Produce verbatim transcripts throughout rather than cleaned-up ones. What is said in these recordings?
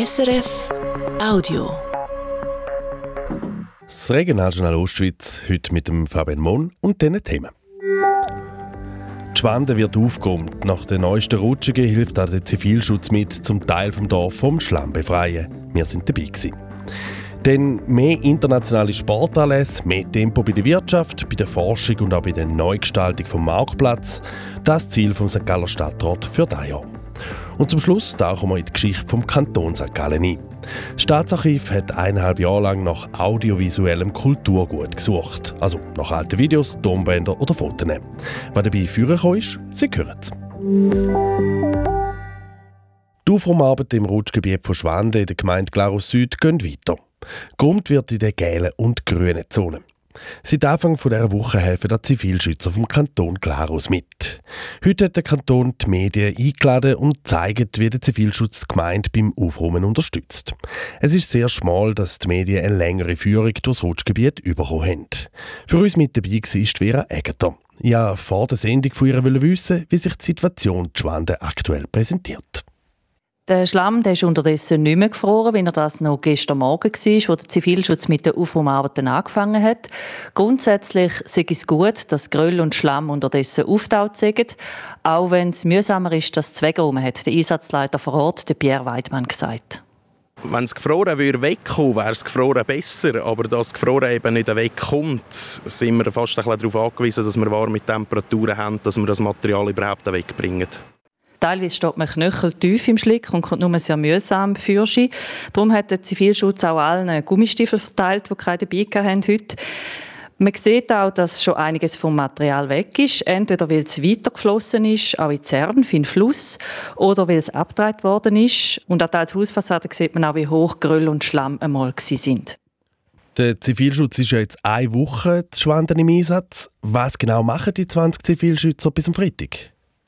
S R F Audio. Das Regionaljournal Ostschweiz heute mit dem Fabian Mohn und diesen Themen. Die Schwanden wird aufgeräumt. Nach den neuesten Rutschungen hilft auch der Zivilschutz mit, zum Teil vom Dorf vom Schlamm befreien. Wir sind dabei gewesen. Denn mehr internationale Sportanlässe, mehr Tempo bei der Wirtschaft, bei der Forschung und auch bei der Neugestaltung vom Marktplatz. Das Ziel vom Sankt Galler Stadtrat für dieses Jahr. Und zum Schluss tauchen wir in die Geschichte vom Kanton Sankt Gallen ein. Das Staatsarchiv hat eineinhalb Jahre lang nach audiovisuellem Kulturgut gesucht. Also nach alten Videos, Tonbändern oder Fotos. Was dabei vorgekommen ist, Sie hören es. Die Aufräumarbeit im Rutschgebiet von Schwanden in der Gemeinde Glarus Süd gehen weiter. Geräumt wird in den gelben und grünen Zonen. Seit Anfang dieser Woche helfen die Zivilschützer vom Kanton Glarus mit. Heute hat der Kanton die Medien eingeladen und zeigt, wie der Zivilschutz die Gemeinde beim Aufräumen unterstützt. Es ist sehr schmal, dass die Medien eine längere Führung durchs Rutschgebiet bekommen haben. Für uns mit dabei war Vera Egeter. Ich wollte vor der Sendung von ihr wissen, wie sich die Situation in Schwanden aktuell präsentiert. Der Schlamm der ist unterdessen nicht mehr gefroren, wie er das noch gestern Morgen war, wo der Zivilschutz mit den Aufräumarbeiten angefangen hat. Grundsätzlich sei es gut, dass Geröll und Schlamm unterdessen auftaut sind, auch wenn es mühsamer ist, dass es wegräumen hat, der Einsatzleiter vor Ort, der Pierre Weidmann, gesagt. Wenn es gefroren würde wegkommen, wäre es gefroren besser. Aber dass gefroren eben nicht wegkommt, sind wir fast ein bisschen darauf angewiesen, dass wir warme Temperaturen haben, dass wir das Material überhaupt wegbringen. Teilweise steht man knöcheltief im Schlick und kommt nur sehr mühsam für sich. Darum hat der Zivilschutz auch allen Gummistiefel verteilt, die keine dabei hatten heute. Man sieht auch, dass schon einiges vom Material weg ist. Entweder weil es weitergeflossen ist, auch in Zern, in den Fluss, oder weil es abgetragen worden ist. Und an der Hausfassade sieht man auch, wie hoch Geröll und Schlamm einmal sind. Der Zivilschutz ist ja jetzt eine Woche zu Schwanden im Einsatz. Was genau machen die zwanzig Zivilschützer bis am Freitag?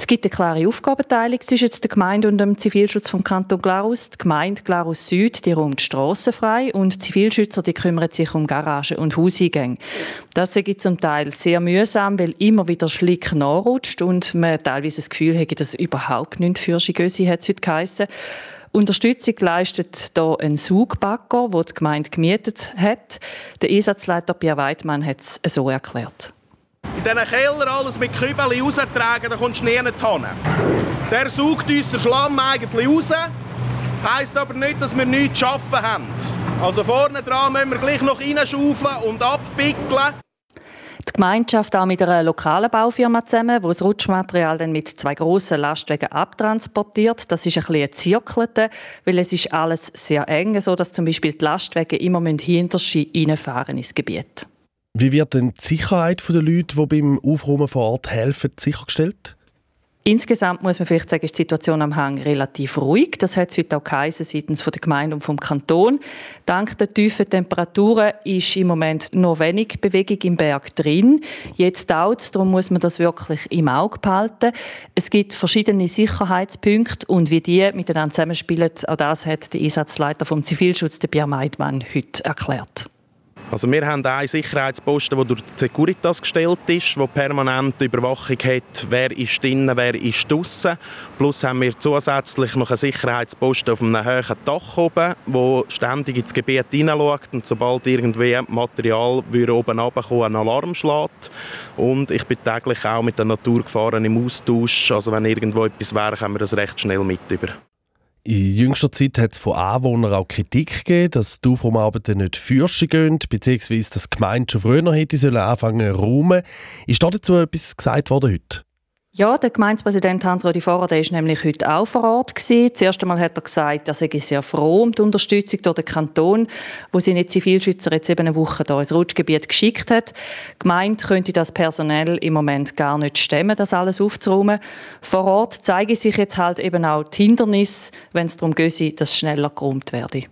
Es gibt eine klare Aufgabenteilung zwischen der Gemeinde und dem Zivilschutz vom Kanton Glarus. Die Gemeinde Glarus Süd die räumt die Strassen frei und die Zivilschützer die kümmern sich um Garagen und Hauseingänge. Das ist zum Teil sehr mühsam, weil immer wieder Schlick nachrutscht und man teilweise das Gefühl hat, dass überhaupt nichts für sich Gösi hat es heute geheissen. Unterstützung leistet hier ein Saugbagger, den die Gemeinde gemietet hat. Der Einsatzleiter Pierre Weidmann hat es so erklärt. In diesen Keller alles mit Kübeln raustragen, da kommst du nie hin. Der saugt uns den Schlamm eigentlich raus, heisst aber nicht, dass wir nichts zu arbeiten haben. Also vorne dran müssen wir gleich noch reinschaufeln und abpickeln. Die Gemeinschaft auch mit einer lokalen Baufirma zusammen, die das Rutschmaterial dann mit zwei grossen Lastwagen abtransportiert. Das ist ein bisschen zirkelte, weil es ist alles sehr eng, sodass zum Beispiel die Lastwagen immer hinter sich reinfahren ins Gebiet. Wie wird denn die Sicherheit der Leute, die beim Aufräumen vor Ort helfen, sichergestellt? Insgesamt muss man vielleicht sagen, ist die Situation am Hang relativ ruhig. Das hat es heute auch geheißen seitens der Gemeinde und vom Kanton. Dank der tiefen Temperaturen ist im Moment noch wenig Bewegung im Berg drin. Jetzt dauert es, darum muss man das wirklich im Auge behalten. Es gibt verschiedene Sicherheitspunkte und wie die miteinander zusammenspielen, auch das hat der Einsatzleiter vom Zivilschutz, der Pierre Meidmann, heute erklärt. Also wir haben einen Sicherheitsposten, der durch die Securitas gestellt ist, der permanent Überwachung hat, wer ist drinnen, wer ist draussen. Plus haben wir zusätzlich noch einen Sicherheitsposten auf einem hohen Dach oben, der ständig ins Gebiet hineinschaut und sobald irgendwie Material oben runterkommt, einen Alarm schlägt. Und ich bin täglich auch mit den Naturgefahren im Austausch. Also wenn irgendwo etwas wäre, kommen wir das recht schnell mit über. In jüngster Zeit hat es von Anwohnern auch Kritik gegeben, dass die Aufräumarbeiten nicht fürschen gehen, beziehungsweise dass die Gemeinde schon früher hätte sollen anfangen zu räumen. Ist dazu etwas gesagt worden heute? Ja, der Gemeindepräsident Hans-Rudi Forrer war nämlich heute auch vor Ort. Zuerst einmal hat er gesagt, er sei sehr froh um die Unterstützung durch den Kanton, wo seine Zivilschützer jetzt eben eine Woche hier ins Rutschgebiet geschickt hat. Die Gemeinde könnte das personell im Moment gar nicht stemmen, das alles aufzuräumen. Vor Ort zeige sich jetzt halt eben auch die Hindernisse, wenn es darum geht, dass schneller geräumt werde.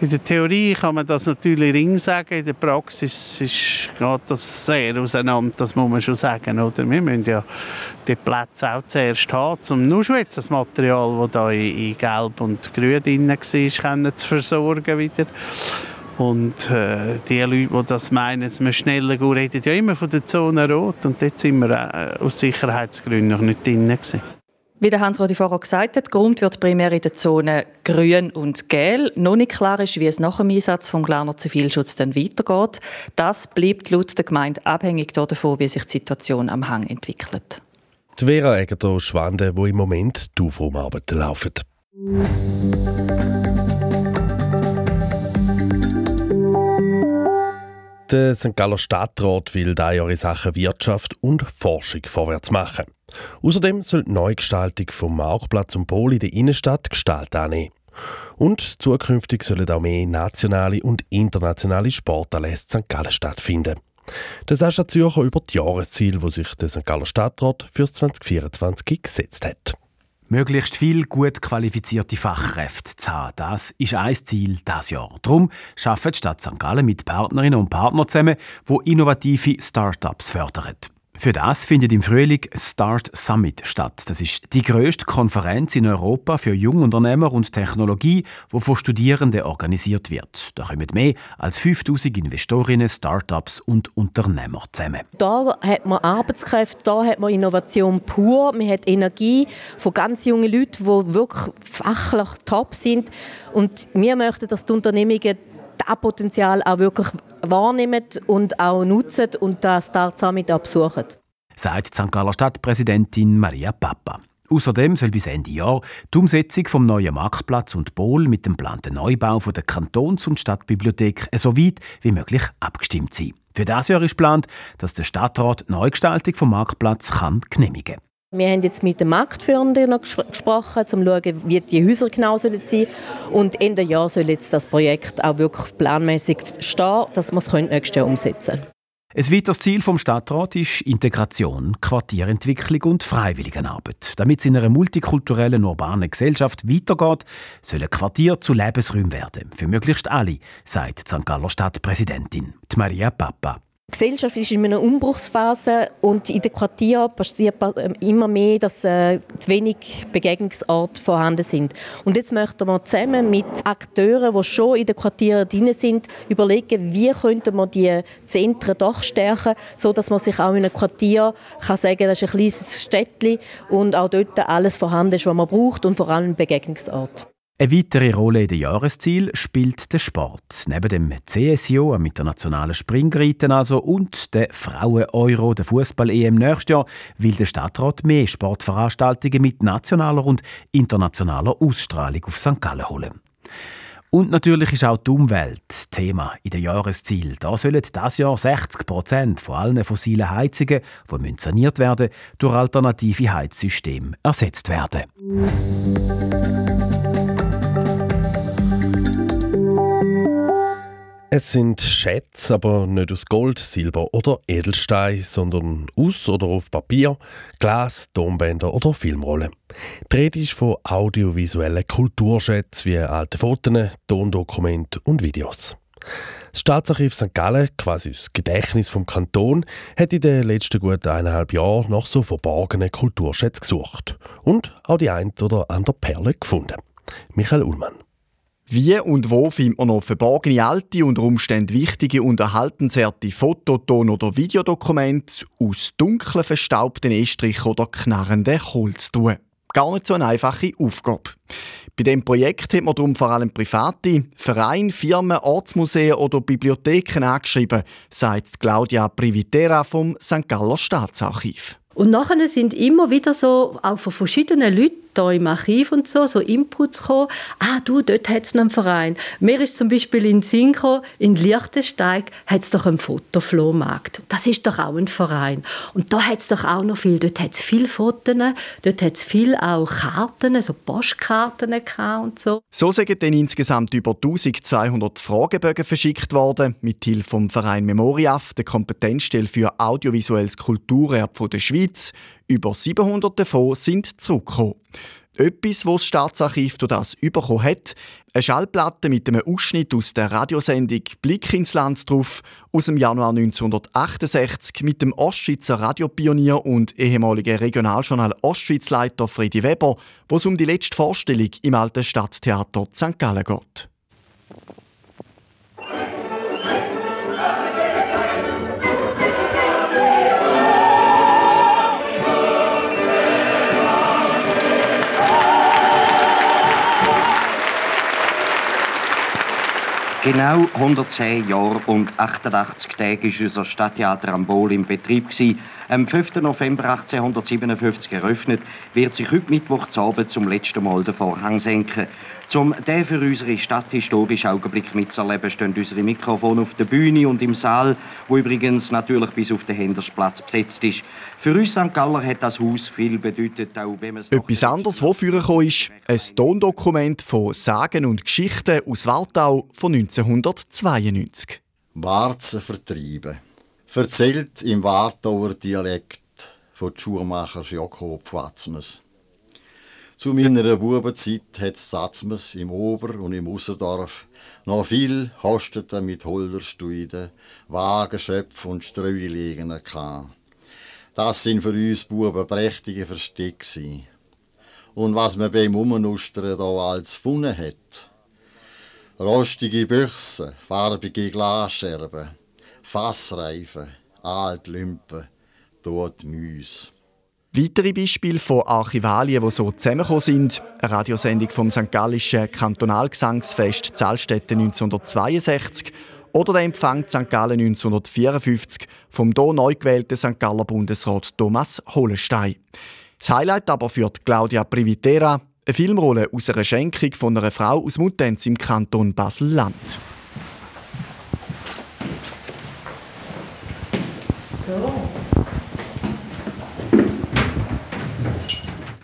In der Theorie kann man das natürlich ring sagen, in der Praxis ist, geht das sehr auseinander, das muss man schon sagen. Oder? Wir müssen ja die Plätze auch zuerst haben, um nur schon jetzt das Material, das da in Gelb und Grün drin war, können zu versorgen wieder. Und äh, die Leute, die das meinen, dass man schneller geht, reden ja immer von der Zone Rot und dort sind wir äh, aus Sicherheitsgründen noch nicht drin gewesen. Wie der Hans-Rudi Forrer gesagt hat, geraumt wird primär in den Zonen grün und gelb. Noch nicht klar ist, wie es nach dem Einsatz vom Glarner Zivilschutz dann weitergeht. Das bleibt laut der Gemeinde abhängig davon, wie sich die Situation am Hang entwickelt. Die Vera Egeter aus Schwanden, die im Moment die Aufräumarbeiten laufen. Der Sankt Galler Stadtrat will dieses Jahr in Sachen Wirtschaft und Forschung vorwärts machen. Außerdem soll die Neugestaltung vom Marktplatz und Pol in der Innenstadt Gestalt annehmen. Und zukünftig sollen auch mehr nationale und internationale Sportanlässe in Sankt Gallen stattfinden. Das Sascha Zürcher über die Jahresziele, die sich der Sankt Galler Stadtrat für zwanzig vierundzwanzig gesetzt hat. Möglichst viele gut qualifizierte Fachkräfte zu haben, das ist ein Ziel dieses Jahr. Darum arbeitet die Stadt Sankt Gallen mit Partnerinnen und Partnern zusammen, die innovative Start-ups fördern. Für das findet im Frühling Start Summit statt. Das ist die grösste Konferenz in Europa für Jungunternehmer und Technologie, die von Studierenden organisiert wird. Da kommen mehr als fünftausend Investorinnen, Start-ups und Unternehmer zusammen. Da hat man Arbeitskräfte, da hat man Innovation pur, man hat Energie von ganz jungen Leuten, die wirklich fachlich top sind. Und wir möchten, dass die Unternehmungen das Potenzial auch wirklich wahrnehmen und auch nutzen und das Start Summit auch besuchen, sagt Sankt Galler Stadtpräsidentin Maria Papa. Außerdem soll bis Ende Jahr die Umsetzung vom neuen Marktplatz und Pol mit dem geplanten Neubau von der Kantons- und Stadtbibliothek so weit wie möglich abgestimmt sein. Für dieses Jahr ist geplant, dass der Stadtrat die Neugestaltung vom Marktplatz kann genehmigen kann. Wir haben jetzt mit den Marktführenden gesprochen, um zu schauen, wie die Häuser genau sein sollen. Und Ende Jahr soll jetzt das Projekt auch wirklich planmäßig stehen, dass wir es nächstes Jahr umsetzen können. Ein weiteres Ziel vom Stadtrat ist Integration, Quartierentwicklung und Freiwilligenarbeit. Damit es in einer multikulturellen, urbanen Gesellschaft weitergeht, sollen Quartiere zu Lebensräumen werden. Für möglichst alle, sagt die Sankt Galler Stadtpräsidentin Maria Papa. Die Gesellschaft ist in einer Umbruchsphase und in den Quartieren passiert immer mehr, dass äh, zu wenig Begegnungsorte vorhanden sind. Und jetzt möchten wir zusammen mit Akteuren, die schon in den Quartieren drin sind, überlegen, wie könnten wir die Zentren doch stärken, sodass man sich auch in einem Quartier kann sagen kann, das ist ein kleines Städtchen und auch dort alles vorhanden ist, was man braucht und vor allem ein Begegnungsort. Eine weitere Rolle in den Jahreszielen spielt der Sport. Neben dem C S I O, einem internationalen Springreiten also, und der Frauen-Euro, der Fußball-E M nächstes Jahr, will der Stadtrat mehr Sportveranstaltungen mit nationaler und internationaler Ausstrahlung auf Sankt Gallen holen. Und natürlich ist auch die Umwelt Thema in den Jahreszielen. Da sollen dieses Jahr sechzig Prozent von allen fossilen Heizungen, die saniert werden müssen, durch alternative Heizsysteme ersetzt werden. Es sind Schätze, aber nicht aus Gold, Silber oder Edelstein, sondern aus oder auf Papier, Glas, Tonbänder oder Filmrollen. Die Rede ist von audiovisuellen Kulturschätzen wie alte Fotos, Tondokumente und Videos. Das Staatsarchiv Sankt Gallen, quasi das Gedächtnis vom Kanton, hat in den letzten gut eineinhalb Jahren nach so verborgenen Kulturschätzen gesucht und auch die ein oder andere Perle gefunden. Michael Ullmann. Wie und wo findet man noch verborgene alte und umständlich wichtige und erhaltenswerte Fototon- oder Videodokumente aus dunklen, verstaubten Estrichen oder knarrenden Holztruhen? Gar nicht so eine einfache Aufgabe. Bei diesem Projekt hat man darum vor allem private Vereine, Firmen, Ortsmuseen oder Bibliotheken angeschrieben, sagt Claudia Privitera vom Sankt Galler Staatsarchiv. Und nachher sind immer wieder so, auch von verschiedenen Leuten hier im Archiv und so, so Inputs gekommen. «Ah du, dort hat es noch einen Verein.» Mir ist zum Beispiel in Zinco, in Lichtensteig, hat es doch einen Fotoflohmarkt. Das ist doch auch ein Verein. Und da hat es doch auch noch viel. Dort hat es viele Fotos, dort hat es viele auch Karten, so Postkarten und so. So sind dann insgesamt über eintausendzweihundert Fragebögen verschickt worden, mit Hilfe vom Verein Memoriaf, der Kompetenzstelle für audiovisuelles Kulturerbe der Schweiz. Über siebenhundert davon sind zurückgekommen. Etwas, was das Staatsarchiv durch das bekommen hat, eine Schallplatte mit einem Ausschnitt aus der Radiosendung «Blick ins Land» drauf, aus dem Januar neunzehnhundertachtundsechzig mit dem Ostschweizer Radiopionier und ehemaligen Regionaljournal Ostschweizleiter Fredi Weber, wo es um die letzte Vorstellung im alten Stadttheater Sankt Gallen geht. Genau hundertzehn Jahre und achtundachtzig Tage war unser Stadttheater am Bol im Betrieb. Am fünften November achtzehnhundertsiebenundfünfzig eröffnet, wird sich heute Mittwochabend zum letzten Mal den Vorhang senken. Zum den für unsere Stadt historischen Augenblick mitzuerleben, stehen unsere Mikrofone auf der Bühne und im Saal, wo übrigens natürlich bis auf den Händersplatz besetzt ist. Für uns Sankt Galler hat das Haus viel bedeutet, auch wenn es etwas anderes, was früher kam, ist ein Tondokument von Sagen und Geschichten aus Waldau von neunzehnhundertzweiundneunzig. Warzen vertrieben. Verzählt im Wartauer Dialekt von Schuhmachers Jakob Watzmes. Zu meiner Bubenzeit hat Watzmes im Ober- und im Ausserdorf noch viel Hosteten mit Holderstuiden, Wagenschöpfen und Streulegenen gehabt. Das sind für uns Buben prächtige Verstecke. Und was man beim Umnustern da alles gefunden hat: rostige Büchsen, farbige Glasscherben, Fassreifen, Altlümpen, tote Mäuse. Weitere Beispiele von Archivalien, die so zusammengekommen sind: eine Radiosendung vom Sankt Gallischen Kantonalgesangsfest Zahlstätten neunzehnhundertzweiundsechzig oder der Empfang Sankt Gallen neunzehnhundertvierundfünfzig vom hier neu gewählten Sankt Galler Bundesrat Thomas Holenstein. Das Highlight aber für Claudia Privitera, eine Filmrolle aus einer Schenkung von einer Frau aus Muttenz im Kanton Basel-Land. So.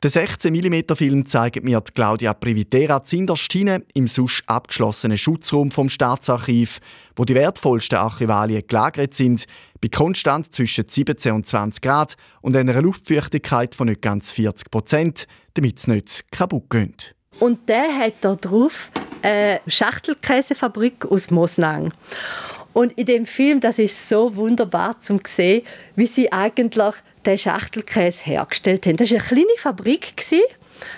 Den sechzehn Millimeter Film zeigt mir Claudia Privitera zinderst hinein im sonst abgeschlossenen Schutzraum vom Staatsarchiv, wo die wertvollsten Archivalien gelagert sind, bei konstant zwischen siebzehn und zwanzig Grad und einer Luftfeuchtigkeit von nicht ganz vierzig Prozent, damit es nicht kaputt geht. Und der hat da drauf eine Schachtelkäsefabrik aus Mosnang. Und in dem Film, das ist so wunderbar zum sehen, wie sie eigentlich den Schachtelkäse hergestellt haben. Das war eine kleine Fabrik,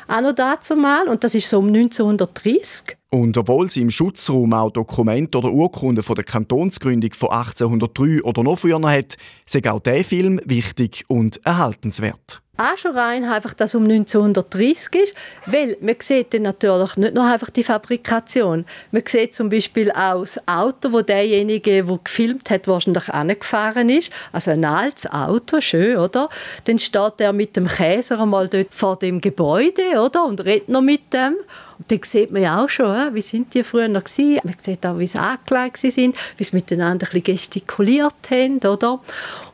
auch noch dazumal, und das ist so um neunzehnhundertdreissig. Und obwohl sie im Schutzraum auch Dokumente oder Urkunden von der Kantonsgründung von achtzehnhundertdrei oder noch früher hat, sind auch dieser Film wichtig und erhaltenswert. Auch schon rein, einfach, dass es um neunzehnhundertdreissig ist, weil man sieht dann natürlich nicht nur einfach die Fabrikation. Man sieht zum Beispiel auch das Auto, wo derjenige, der gefilmt hat, wahrscheinlich angefahren ist. Also ein altes Auto, schön, oder? Dann steht er mit dem Käser einmal dort vor dem Gebäude, oder? Und redet noch mit dem. Und dann sieht man ja auch schon, wie sind die früher noch gewesen. Man sieht auch, wie sie angelegt waren, wie sie miteinander ein bisschen gestikuliert haben, oder?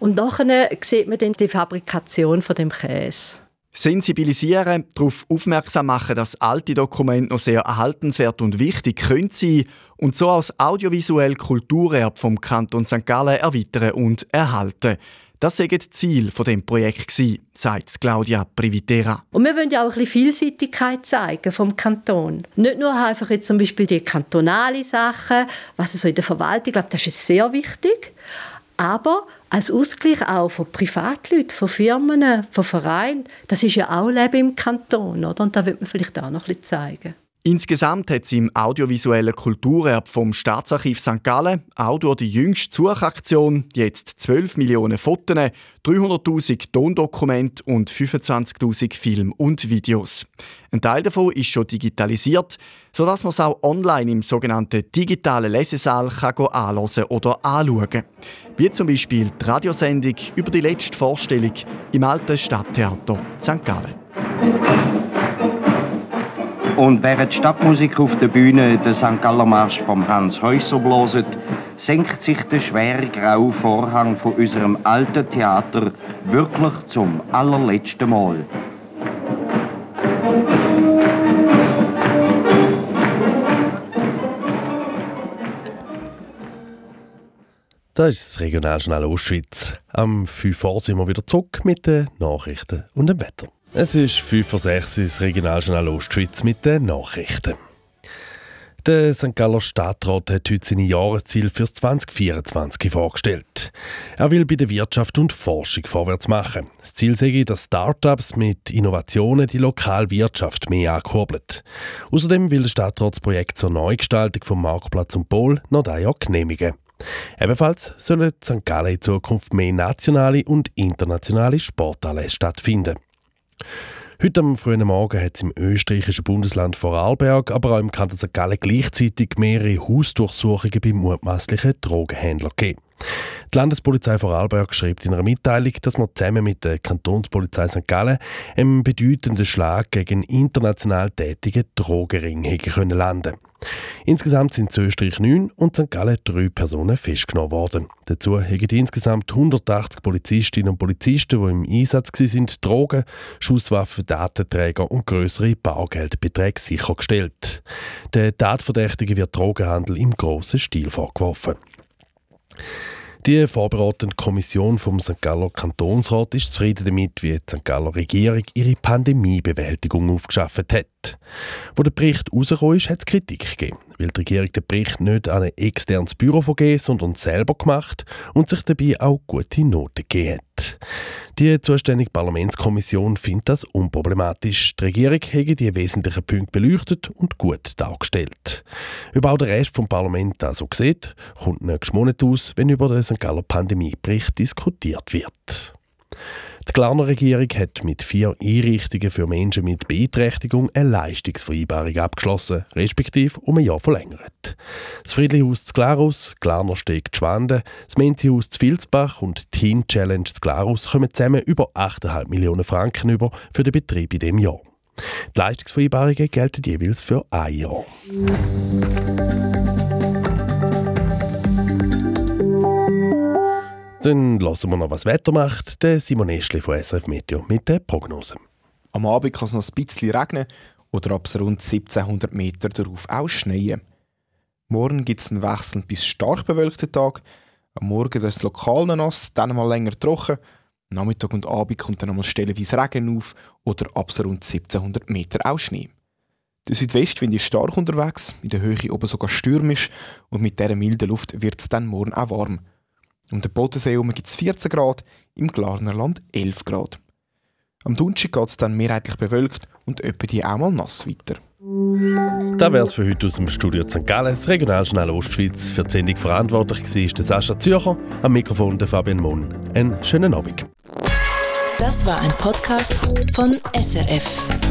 Und nachher sieht man dann die Fabrikation von dem Käse. Sensibilisieren, darauf aufmerksam machen, dass alte Dokumente noch sehr erhaltenswert und wichtig sein können und so als audiovisuelles Kulturerbe vom Kanton Sankt Gallen erweitern und erhalten. Das sei das Ziel dieses Projekts, sagt Claudia Privitera. Und wir wollen ja auch ein bisschen Vielseitigkeit zeigen vom Kanton. Nicht nur einfach jetzt zum Beispiel die kantonalen Sachen, was also in der Verwaltung, ich glaube, das ist sehr wichtig. Aber als Ausgleich auch von Privatleuten, von Firmen, von Vereinen, das ist ja auch Leben im Kanton, oder? Und da wird man vielleicht auch noch ein bisschen zeigen. Insgesamt hat es im audiovisuellen Kulturerbe vom Staatsarchiv Sankt Gallen auch durch die jüngste Suchaktion jetzt zwölf Millionen Fotos, dreihunderttausend Tondokumente und fünfundzwanzigtausend Filme und Videos. Ein Teil davon ist schon digitalisiert, sodass man es auch online im sogenannten digitalen Lesesaal anhören oder anschauen kann. Wie zum Beispiel die Radiosendung über die letzte Vorstellung im alten Stadttheater Sankt Gallen. Und während die Stadtmusik auf der Bühne den Sankt Galler Marsch vom Hans Häuser bloset, senkt sich der schwer graue Vorhang von unserem alten Theater wirklich zum allerletzten Mal. Das ist das Regionaljournal Ostschweiz. Am fünf Uhr sind wir wieder zurück mit den Nachrichten und dem Wetter. Es ist fünf Uhr sechs das Regionaljournal Ostschweiz mit den Nachrichten. Der Sankt Galler Stadtrat hat heute seine Jahresziele für zwanzig vierundzwanzig vorgestellt. Er will bei der Wirtschaft und Forschung vorwärts machen. Das Ziel sei, dass Start-ups mit Innovationen die lokale Wirtschaft mehr ankurbeln. Außerdem will der Stadtrat das Projekt zur Neugestaltung vom Marktplatz und Pol noch dieses Jahr genehmigen. Ebenfalls sollen Sankt Gallen in Zukunft mehr nationale und internationale Sportanlässe stattfinden. Heute am frühen Morgen hat es im österreichischen Bundesland Vorarlberg, aber auch im Kanton Sankt Gallen gleichzeitig mehrere Hausdurchsuchungen bei mutmaßlichen Drogenhändlern gegeben. Die Landespolizei Vorarlberg schreibt in einer Mitteilung, dass man zusammen mit der Kantonspolizei Sankt Gallen einen bedeutenden Schlag gegen international tätigen Drogenring hätte können landen können. Insgesamt sind in Österreich neun und Sankt Gallen drei Personen festgenommen worden. Dazu haben insgesamt hundertachtzig Polizistinnen und Polizisten, die im Einsatz waren, Drogen, Schusswaffen, Datenträger und grössere Bargeldbeträge sichergestellt. Der Tatverdächtige wird Drogenhandel im grossen Stil vorgeworfen. Die vorberatende Kommission vom Sankt Galler Kantonsrat ist zufrieden damit, wie die Sankt Galler Regierung ihre Pandemiebewältigung aufgeschafft hat. Wo der Bericht rausgekommen ist, hat es Kritik gegeben, weil die Regierung den Bericht nicht an ein externes Büro vergeben, sondern selber gemacht und sich dabei auch gute Noten gegeben hat. Die zuständige Parlamentskommission findet das unproblematisch. Die Regierung hat die wesentlichen Punkte beleuchtet und gut dargestellt. Ob auch der Rest des Parlaments das so sieht, kommt nächsten Monat aus, wenn über den Sankt Galler Pandemiebericht diskutiert wird. Die Glarner Regierung hat mit vier Einrichtungen für Menschen mit Beeinträchtigung eine Leistungsvereinbarung abgeschlossen, respektive um ein Jahr verlängert. Das Friedlihaus zu Glarus, Glarnersteg zu Schwanden, das Menzihaus zu Vilsbach und die Teen Challenge zu Glarus kommen zusammen über acht Komma fünf Millionen Franken über für den Betrieb in diesem Jahr. Die Leistungsvereinbarungen gelten jeweils für ein Jahr. Dann hören wir noch, was Wetter macht. Der Simon Eschli von S R F Meteo mit den Prognosen. Am Abend kann es noch ein bisschen regnen oder ab rund siebzehnhundert Meter darauf auch schneien. Morgen gibt es einen wechselnd bis stark bewölkten Tag. Am Morgen ist es lokal nass, dann mal länger trocken. Am Nachmittag und Abend kommt dann einmal stellenweise Regen auf oder ab rund siebzehnhundert Meter auch Schnee. Der Südwestwind ist stark unterwegs, in der Höhe oben sogar stürmisch und mit dieser milden Luft wird es dann morgen auch warm. Um den Bodensee herum gibt es vierzehn Grad, im Glarner Land elf Grad. Am Donnerstag geht es dann mehrheitlich bewölkt und öppe die auch mal nass weiter. Das wär's für heute aus dem Studio Sankt Gallen, Regionaljournal Ostschweiz. Für die Sendung verantwortlich war Sascha Zürcher, am Mikrofon der Fabian Mohn. Einen schönen Abend. Das war ein Podcast von S R F.